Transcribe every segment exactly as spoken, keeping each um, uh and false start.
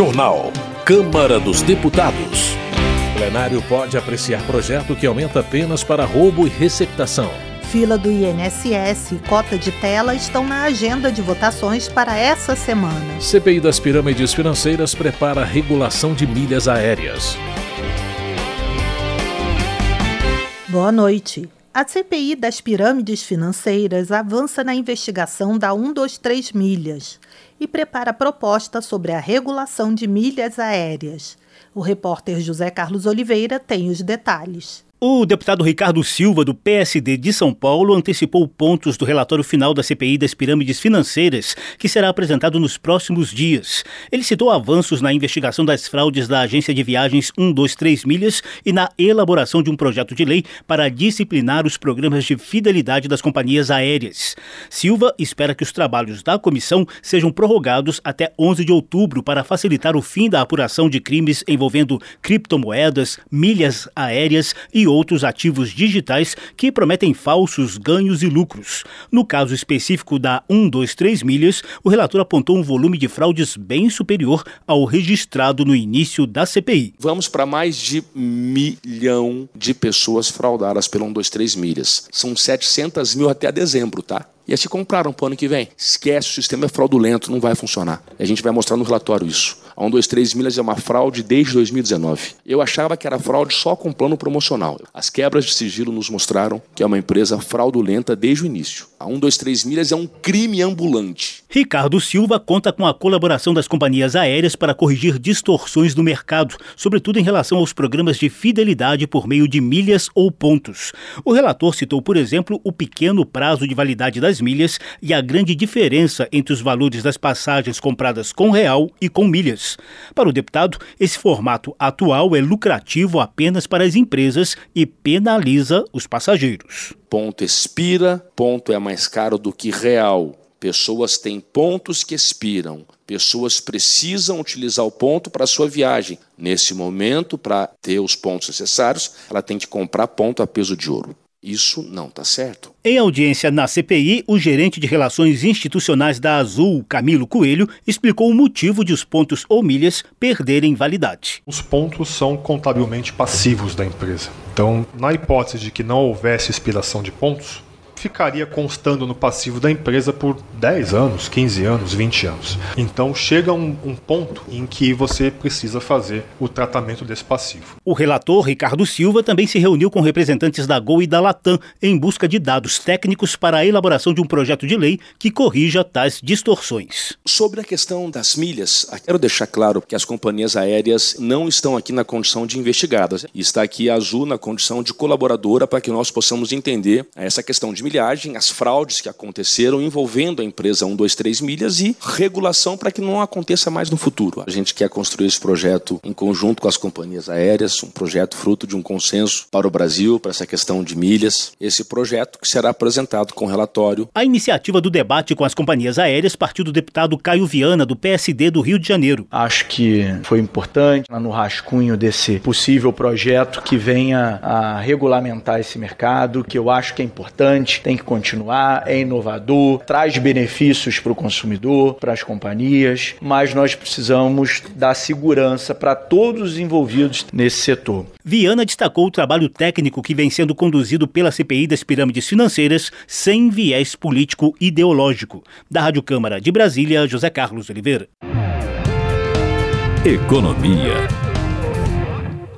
Jornal Câmara dos Deputados. O plenário pode apreciar projeto que aumenta penas para roubo e receptação. Fila do I N S S e cota de tela estão na agenda de votações para essa semana. C P I das Pirâmides Financeiras prepara a regulação de milhas aéreas. Boa noite. A C P I das Pirâmides Financeiras avança na investigação da cento e vinte e três Milhas e prepara proposta sobre a regulação de milhas aéreas. O repórter José Carlos Oliveira tem os detalhes. O deputado Ricardo Silva, do P S D de São Paulo, antecipou pontos do relatório final da C P I das Pirâmides Financeiras, que será apresentado nos próximos dias. Ele citou avanços na investigação das fraudes da agência de viagens cento e vinte e três Milhas e na elaboração de um projeto de lei para disciplinar os programas de fidelidade das companhias aéreas. Silva espera que os trabalhos da comissão sejam prorrogados até onze de outubro para facilitar o fim da apuração de crimes envolvendo criptomoedas, milhas aéreas e outros ativos digitais que prometem falsos ganhos e lucros. No caso específico da cento e vinte e três Milhas, o relator apontou um volume de fraudes bem superior ao registrado no início da C P I. Vamos para mais de milhão de pessoas fraudadas pelo cento e vinte e três Milhas. São setecentos mil até dezembro, tá? E se compraram para o ano que vem, esquece, o sistema é fraudulento, não vai funcionar. A gente vai mostrar no relatório isso. A cento e vinte e três Milhas é uma fraude desde dois mil e dezenove. Eu achava que era fraude só com plano promocional. As quebras de sigilo nos mostraram que é uma empresa fraudulenta desde o início. A cento e vinte e três Milhas é um crime ambulante. Ricardo Silva conta com a colaboração das companhias aéreas para corrigir distorções no mercado, sobretudo em relação aos programas de fidelidade por meio de milhas ou pontos. O relator citou, por exemplo, o pequeno prazo de validade das milhas e a grande diferença entre os valores das passagens compradas com real e com milhas. Para o deputado, esse formato atual é lucrativo apenas para as empresas e penaliza os passageiros. Ponto expira, ponto é mais caro do que real. Pessoas têm pontos que expiram. Pessoas precisam utilizar o ponto para a sua viagem. Nesse momento, para ter os pontos necessários, ela tem que comprar ponto a peso de ouro. Isso não está certo. Em audiência na C P I, o gerente de Relações Institucionais da Azul, Camilo Coelho, explicou o motivo de os pontos ou milhas perderem validade. Os pontos são contabilmente passivos da empresa. Então, na hipótese de que não houvesse expiração de pontos, ficaria constando no passivo da empresa por dez anos, quinze anos, vinte anos. Então chega um, um ponto em que você precisa fazer o tratamento desse passivo. O relator Ricardo Silva também se reuniu com representantes da Gol e da Latam em busca de dados técnicos para a elaboração de um projeto de lei que corrija tais distorções. Sobre a questão das milhas, quero deixar claro que as companhias aéreas não estão aqui na condição de investigadas. Está aqui a Azul na condição de colaboradora para que nós possamos entender essa questão de milhas. Milhagem, as fraudes que aconteceram envolvendo a empresa cento e vinte e três Milhas e regulação para que não aconteça mais no futuro. A gente quer construir esse projeto em conjunto com as companhias aéreas, um projeto fruto de um consenso para o Brasil, para essa questão de milhas. Esse projeto que será apresentado com relatório. A iniciativa do debate com as companhias aéreas partiu do deputado Caio Viana, do P S D do Rio de Janeiro. Acho que foi importante, lá no rascunho desse possível projeto que venha a regulamentar esse mercado, que eu acho que é importante. Tem que continuar, é inovador, traz benefícios para o consumidor, para as companhias, mas nós precisamos dar segurança para todos os envolvidos nesse setor. Viana destacou o trabalho técnico que vem sendo conduzido pela C P I das Pirâmides Financeiras sem viés político-ideológico. Da Rádio Câmara de Brasília, José Carlos Oliveira. Economia.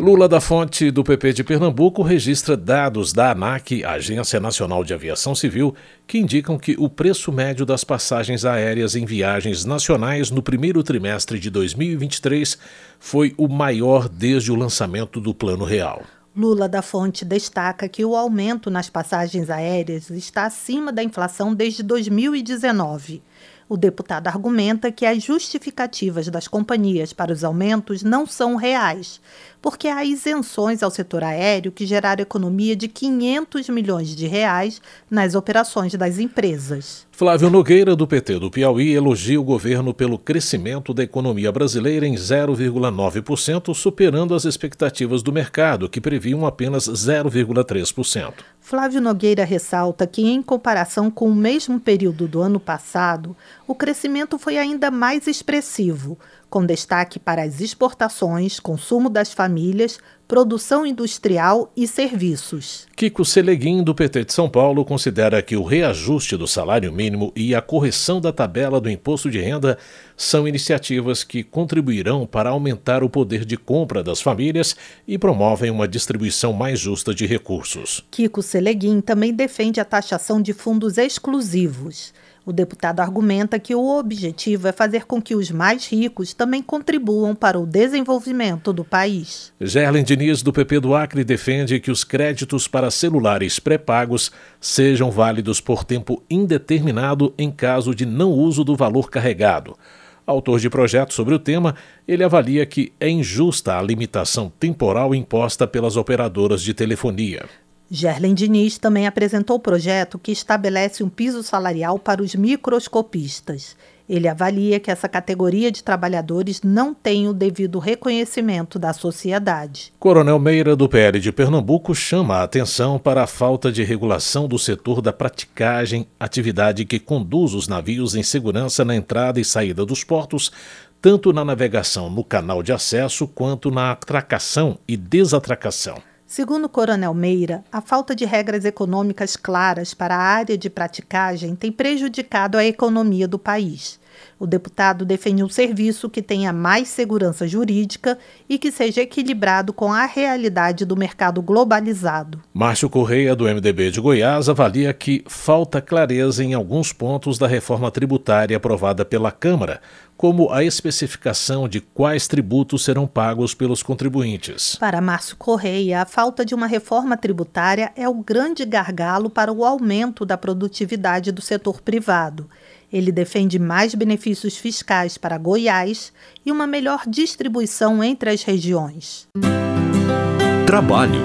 Lula da Fonte, do P P de Pernambuco, registra dados da ANAC, Agência Nacional de Aviação Civil, que indicam que o preço médio das passagens aéreas em viagens nacionais no primeiro trimestre de dois mil e vinte e três foi o maior desde o lançamento do Plano Real. Lula da Fonte destaca que o aumento nas passagens aéreas está acima da inflação desde dois mil e dezenove. O deputado argumenta que as justificativas das companhias para os aumentos não são reais, porque há isenções ao setor aéreo que geraram economia de quinhentos milhões de reais nas operações das empresas. Flávio Nogueira, do P T do Piauí, elogia o governo pelo crescimento da economia brasileira em zero vírgula nove por cento, superando as expectativas do mercado, que previam apenas zero vírgula três por cento. Flávio Nogueira ressalta que, em comparação com o mesmo período do ano passado, o crescimento foi ainda mais expressivo, com destaque para as exportações, consumo das famílias, produção industrial e serviços. Kiko Seleguin, do P T de São Paulo, considera que o reajuste do salário mínimo e a correção da tabela do imposto de renda são iniciativas que contribuirão para aumentar o poder de compra das famílias e promovem uma distribuição mais justa de recursos. Kiko Seleguin também defende a taxação de fundos exclusivos. O deputado argumenta que o objetivo é fazer com que os mais ricos também contribuam para o desenvolvimento do país. Gerlen Diniz, do P P do Acre, defende que os créditos para celulares pré-pagos sejam válidos por tempo indeterminado em caso de não uso do valor carregado. Autor de projeto sobre o tema, ele avalia que é injusta a limitação temporal imposta pelas operadoras de telefonia. Gerlen Diniz também apresentou o projeto que estabelece um piso salarial para os microscopistas. Ele avalia que essa categoria de trabalhadores não tem o devido reconhecimento da sociedade. Coronel Meira, do P L de Pernambuco, chama a atenção para a falta de regulação do setor da praticagem, atividade que conduz os navios em segurança na entrada e saída dos portos, tanto na navegação no canal de acesso quanto na atracação e desatracação. Segundo o Coronel Meira, a falta de regras econômicas claras para a área de praticagem tem prejudicado a economia do país. O deputado defende um serviço que tenha mais segurança jurídica e que seja equilibrado com a realidade do mercado globalizado. Márcio Correia, do M D B de Goiás, avalia que falta clareza em alguns pontos da reforma tributária aprovada pela Câmara, como a especificação de quais tributos serão pagos pelos contribuintes. Para Márcio Correia, a falta de uma reforma tributária é o grande gargalo para o aumento da produtividade do setor privado. Ele defende mais benefícios fiscais para Goiás e uma melhor distribuição entre as regiões. Trabalho.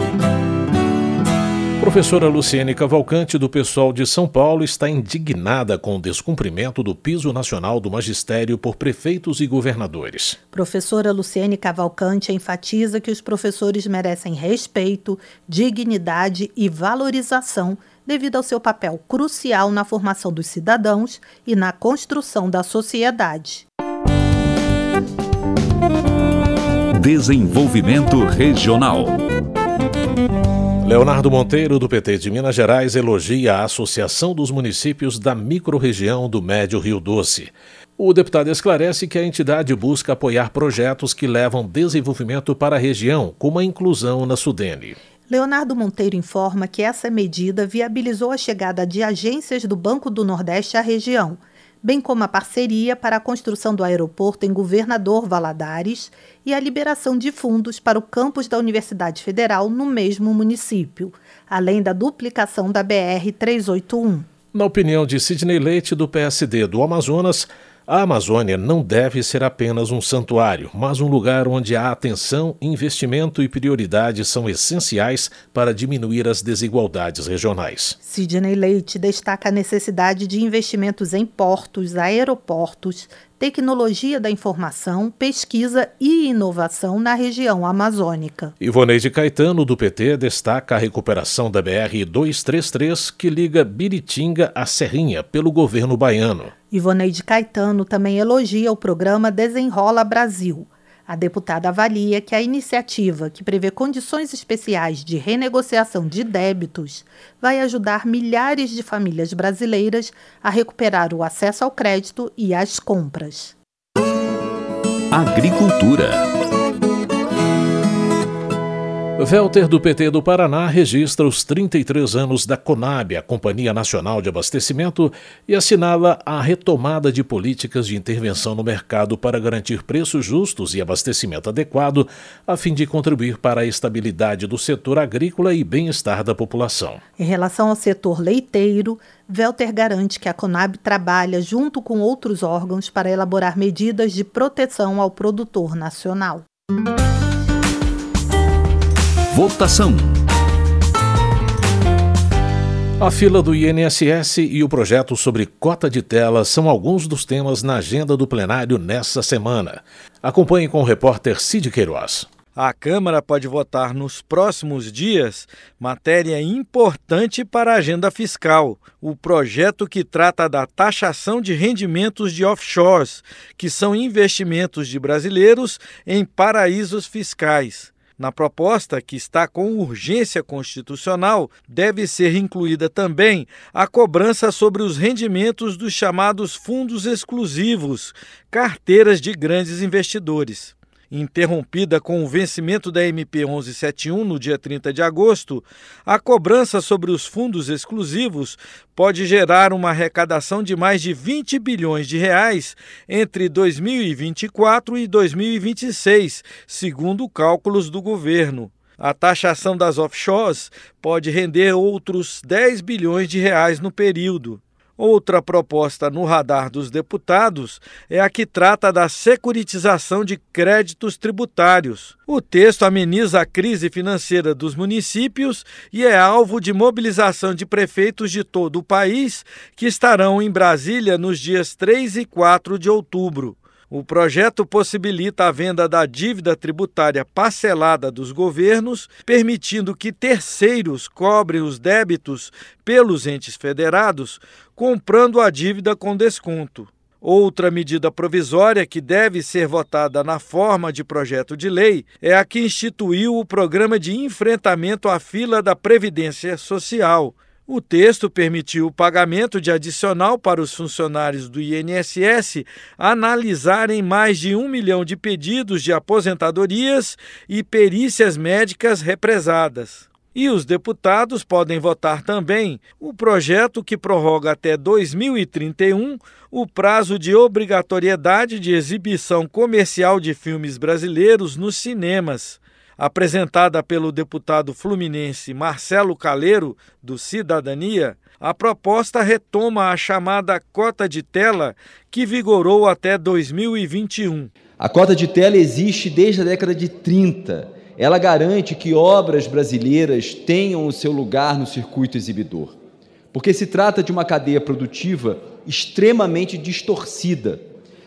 Professora Luciene Cavalcante, do Pessoal de São Paulo, está indignada com o descumprimento do piso nacional do magistério por prefeitos e governadores. Professora Luciene Cavalcante enfatiza que os professores merecem respeito, dignidade e valorização devido ao seu papel crucial na formação dos cidadãos e na construção da sociedade. Desenvolvimento regional. Leonardo Monteiro, do P T de Minas Gerais, elogia a Associação dos Municípios da Microrregião do Médio Rio Doce. O deputado esclarece que a entidade busca apoiar projetos que levam desenvolvimento para a região, como a inclusão na SUDENE. Leonardo Monteiro informa que essa medida viabilizou a chegada de agências do Banco do Nordeste à região, bem como a parceria para a construção do aeroporto em Governador Valadares e a liberação de fundos para o campus da Universidade Federal no mesmo município, além da duplicação da B R trezentos e oitenta e um. Na opinião de Sidney Leite, do P S D do Amazonas, a Amazônia não deve ser apenas um santuário, mas um lugar onde a atenção, investimento e prioridade são essenciais para diminuir as desigualdades regionais. Sidney Leite destaca a necessidade de investimentos em portos, aeroportos, tecnologia da informação, pesquisa e inovação na região amazônica. Ivoneide Caetano, do P T, destaca a recuperação da B R duzentos e trinta e três, que liga Biritinga à Serrinha, pelo governo baiano. Ivoneide Caetano também elogia o programa Desenrola Brasil. A deputada avalia que a iniciativa, que prevê condições especiais de renegociação de débitos, vai ajudar milhares de famílias brasileiras a recuperar o acesso ao crédito e às compras. Agricultura. Velter, do P T do Paraná, registra os trinta e três anos da Conab, a Companhia Nacional de Abastecimento, e assinala a retomada de políticas de intervenção no mercado para garantir preços justos e abastecimento adequado, a fim de contribuir para a estabilidade do setor agrícola e bem-estar da população. Em relação ao setor leiteiro, Velter garante que a Conab trabalha junto com outros órgãos para elaborar medidas de proteção ao produtor nacional. Votação. A fila do I N S S e o projeto sobre cota de tela são alguns dos temas na agenda do plenário nesta semana. Acompanhe com o repórter Cid Queiroz. A Câmara pode votar nos próximos dias matéria importante para a agenda fiscal, o projeto que trata da taxação de rendimentos de offshores, que são investimentos de brasileiros em paraísos fiscais. Na proposta, que está com urgência constitucional, deve ser incluída também a cobrança sobre os rendimentos dos chamados fundos exclusivos, carteiras de grandes investidores. Interrompida com o vencimento da M P onze setenta e um no dia trinta de agosto, a cobrança sobre os fundos exclusivos pode gerar uma arrecadação de mais de vinte bilhões de reais entre dois mil e vinte e quatro e dois mil e vinte e seis, segundo cálculos do governo. A taxação das offshores pode render outros dez bilhões de reais no período. Outra proposta no radar dos deputados é a que trata da securitização de créditos tributários. O texto ameniza a crise financeira dos municípios e é alvo de mobilização de prefeitos de todo o país que estarão em Brasília nos dias três e quatro de outubro. O projeto possibilita a venda da dívida tributária parcelada dos governos, permitindo que terceiros cobrem os débitos pelos entes federados, comprando a dívida com desconto. Outra medida provisória que deve ser votada na forma de projeto de lei é a que instituiu o Programa de Enfrentamento à Fila da Previdência Social. O texto permitiu o pagamento de adicional para os funcionários do I N S S analisarem mais de um milhão de pedidos de aposentadorias e perícias médicas represadas. E os deputados podem votar também o projeto que prorroga até dois mil e trinta e um o prazo de obrigatoriedade de exibição comercial de filmes brasileiros nos cinemas. Apresentada pelo deputado fluminense Marcelo Caleiro, do Cidadania, a proposta retoma a chamada cota de tela que vigorou até dois mil e vinte e um. A cota de tela existe desde a década de trinta. Ela garante que obras brasileiras tenham o seu lugar no circuito exibidor, porque se trata de uma cadeia produtiva extremamente distorcida.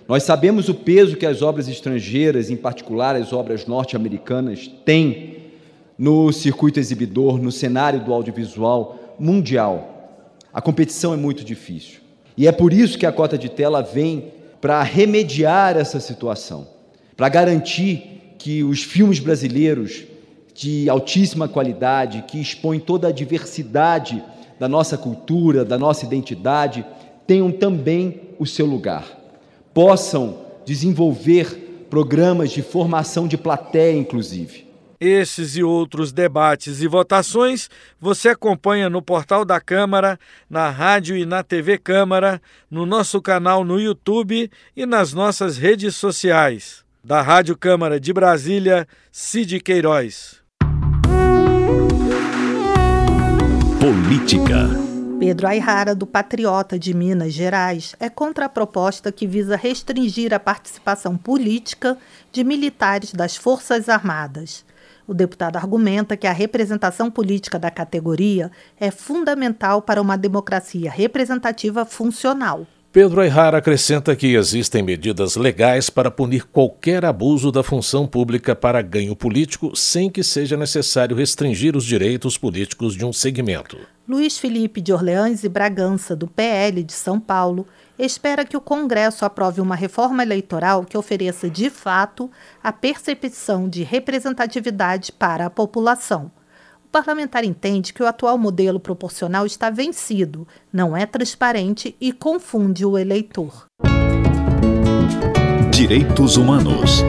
Nós sabemos o peso que as obras estrangeiras, em particular as obras norte-americanas, têm no circuito exibidor, no cenário do audiovisual mundial. A competição é muito difícil. E é por isso que a cota de tela vem para remediar essa situação, para garantir que os filmes brasileiros de altíssima qualidade, que expõem toda a diversidade da nossa cultura, da nossa identidade, tenham também o seu lugar. Possam desenvolver programas de formação de plateia, inclusive. Esses e outros debates e votações você acompanha no portal da Câmara, na rádio e na T V Câmara, no nosso canal no YouTube e nas nossas redes sociais. Da Rádio Câmara de Brasília, Cid Queiroz. Política. Pedro Ayrara, do Patriota de Minas Gerais, é contra a proposta que visa restringir a participação política de militares das Forças Armadas. O deputado argumenta que a representação política da categoria é fundamental para uma democracia representativa funcional. Pedro Ayrara acrescenta que existem medidas legais para punir qualquer abuso da função pública para ganho político, sem que seja necessário restringir os direitos políticos de um segmento. Luiz Felipe de Orleans e Bragança, do P L de São Paulo, espera que o Congresso aprove uma reforma eleitoral que ofereça, de fato, a percepção de representatividade para a população. O parlamentar entende que o atual modelo proporcional está vencido, não é transparente e confunde o eleitor. Direitos Humanos.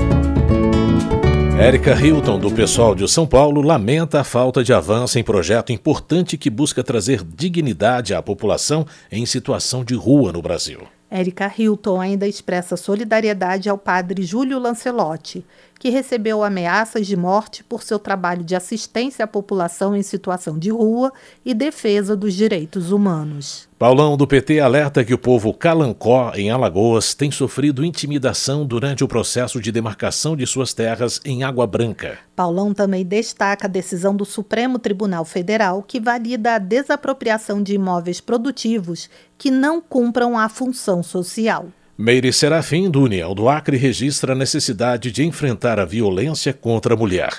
Érica Hilton, do P SOL de São Paulo, lamenta a falta de avanço em projeto importante que busca trazer dignidade à população em situação de rua no Brasil. Érica Hilton ainda expressa solidariedade ao padre Júlio Lancelotti, que recebeu ameaças de morte por seu trabalho de assistência à população em situação de rua e defesa dos direitos humanos. Paulão, do P T, alerta que o povo calancó, em Alagoas, tem sofrido intimidação durante o processo de demarcação de suas terras em Água Branca. Paulão também destaca a decisão do Supremo Tribunal Federal, que valida a desapropriação de imóveis produtivos que não cumpram a função social. Meire Serafim, do União do Acre, registra a necessidade de enfrentar a violência contra a mulher.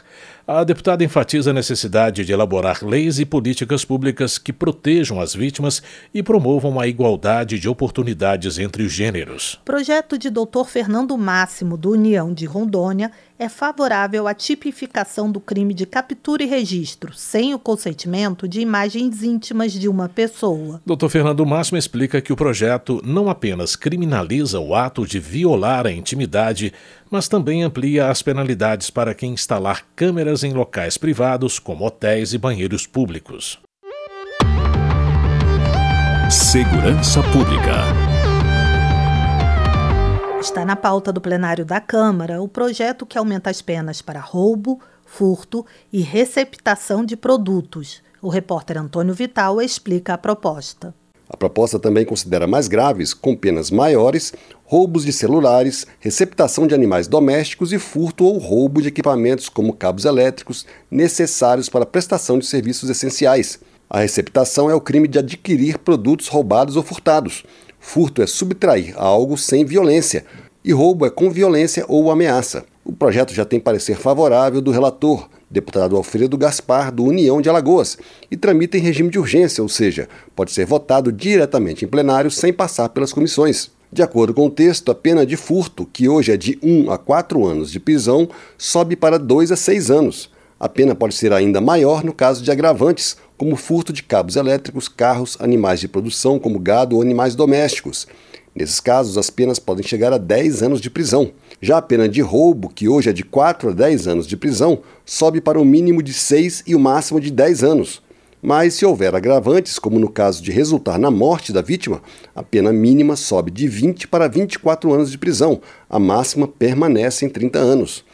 A deputada enfatiza a necessidade de elaborar leis e políticas públicas que protejam as vítimas e promovam a igualdade de oportunidades entre os gêneros. Projeto de Doutor Fernando Máximo, do União de Rondônia, é favorável à tipificação do crime de captura e registro, sem o consentimento, de imagens íntimas de uma pessoa. Doutor Fernando Máximo explica que o projeto não apenas criminaliza o ato de violar a intimidade, mas também amplia as penalidades para quem instalar câmeras em locais privados, como hotéis e banheiros públicos. Segurança Pública. Está na pauta do plenário da Câmara o projeto que aumenta as penas para roubo, furto e receptação de produtos. O repórter Antônio Vital explica a proposta. A proposta também considera mais graves, com penas maiores, roubos de celulares, receptação de animais domésticos e furto ou roubo de equipamentos como cabos elétricos necessários para a prestação de serviços essenciais. A receptação é o crime de adquirir produtos roubados ou furtados. Furto é subtrair algo sem violência e roubo é com violência ou ameaça. O projeto já tem parecer favorável do relator, deputado Alfredo Gaspar, do União de Alagoas, e tramita em regime de urgência, ou seja, pode ser votado diretamente em plenário sem passar pelas comissões. De acordo com o texto, a pena de furto, que hoje é de um a quatro anos de prisão, sobe para dois a seis anos. A pena pode ser ainda maior no caso de agravantes, como furto de cabos elétricos, carros, animais de produção, como gado ou animais domésticos. Nesses casos, as penas podem chegar a dez anos de prisão. Já a pena de roubo, que hoje é de quatro a dez anos de prisão, sobe para um mínimo de seis e o máximo de dez anos. Mas se houver agravantes, como no caso de resultar na morte da vítima, a pena mínima sobe de vinte para vinte e quatro anos de prisão. A máxima permanece em trinta anos.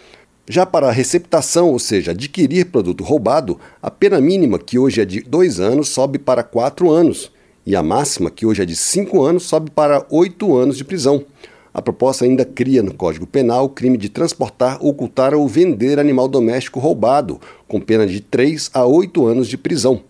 Já para a receptação, ou seja, adquirir produto roubado, a pena mínima, que hoje é de dois anos, sobe para quatro anos. E a máxima, que hoje é de cinco anos, sobe para oito anos de prisão. A proposta ainda cria no Código Penal o crime de transportar, ocultar ou vender animal doméstico roubado, com pena de três a oito anos de prisão.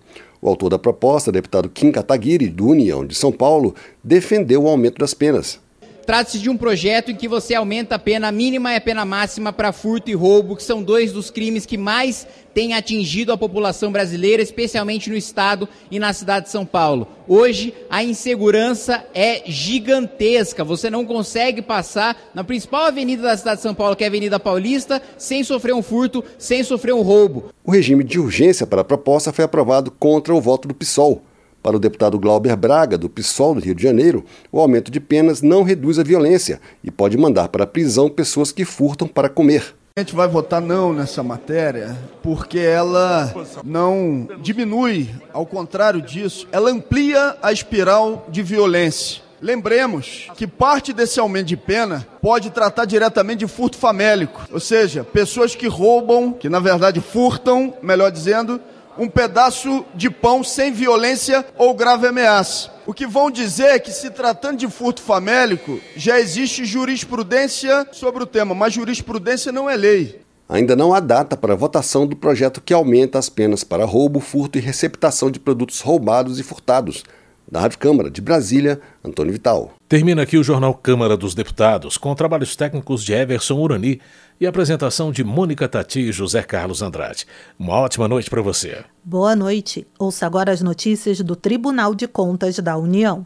O autor da proposta, deputado Kim Kataguiri, do União de São Paulo, defendeu o aumento das penas. Trata-se de um projeto em que você aumenta a pena mínima e a pena máxima para furto e roubo, que são dois dos crimes que mais têm atingido a população brasileira, especialmente no estado e na cidade de São Paulo. Hoje, a insegurança é gigantesca. Você não consegue passar na principal avenida da cidade de São Paulo, que é a Avenida Paulista, sem sofrer um furto, sem sofrer um roubo. O regime de urgência para a proposta foi aprovado contra o voto do P SOL. Para o deputado Glauber Braga, do P SOL do Rio de Janeiro, o aumento de penas não reduz a violência e pode mandar para a prisão pessoas que furtam para comer. A gente vai votar não nessa matéria porque ela não diminui, ao contrário disso, ela amplia a espiral de violência. Lembremos que parte desse aumento de pena pode tratar diretamente de furto famélico, ou seja, pessoas que roubam, que na verdade furtam, melhor dizendo, um pedaço de pão sem violência ou grave ameaça. O que vão dizer é que, se tratando de furto famélico, já existe jurisprudência sobre o tema, mas jurisprudência não é lei. Ainda não há data para a votação do projeto que aumenta as penas para roubo, furto e receptação de produtos roubados e furtados. Da Rádio Câmara de Brasília, Antônio Vital. Termina aqui o Jornal Câmara dos Deputados, com trabalhos técnicos de Everson Urani e apresentação de Mônica Tati e José Carlos Andrade. Uma ótima noite para você. Boa noite. Ouça agora as notícias do Tribunal de Contas da União.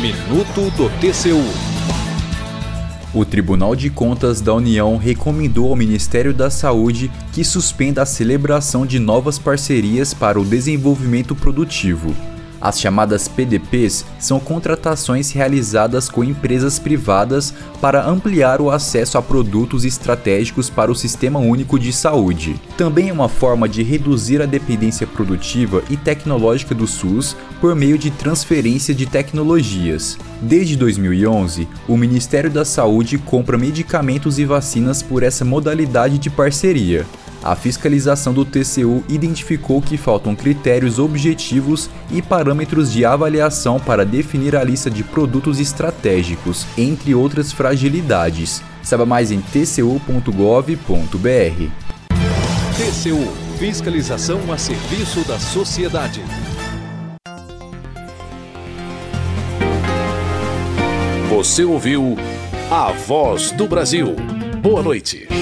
Minuto do T C U. O Tribunal de Contas da União recomendou ao Ministério da Saúde que suspenda a celebração de novas parcerias para o desenvolvimento produtivo. As chamadas P D Ps são contratações realizadas com empresas privadas para ampliar o acesso a produtos estratégicos para o Sistema Único de Saúde. Também é uma forma de reduzir a dependência produtiva e tecnológica do SUS por meio de transferência de tecnologias. Desde dois mil e onze, o Ministério da Saúde compra medicamentos e vacinas por essa modalidade de parceria. A fiscalização do T C U identificou que faltam critérios objetivos e parâmetros de avaliação para definir a lista de produtos estratégicos, entre outras fragilidades. Saiba mais em t c u ponto gov ponto b r. T C U – Fiscalização a serviço da sociedade. Você ouviu A Voz do Brasil. Boa noite.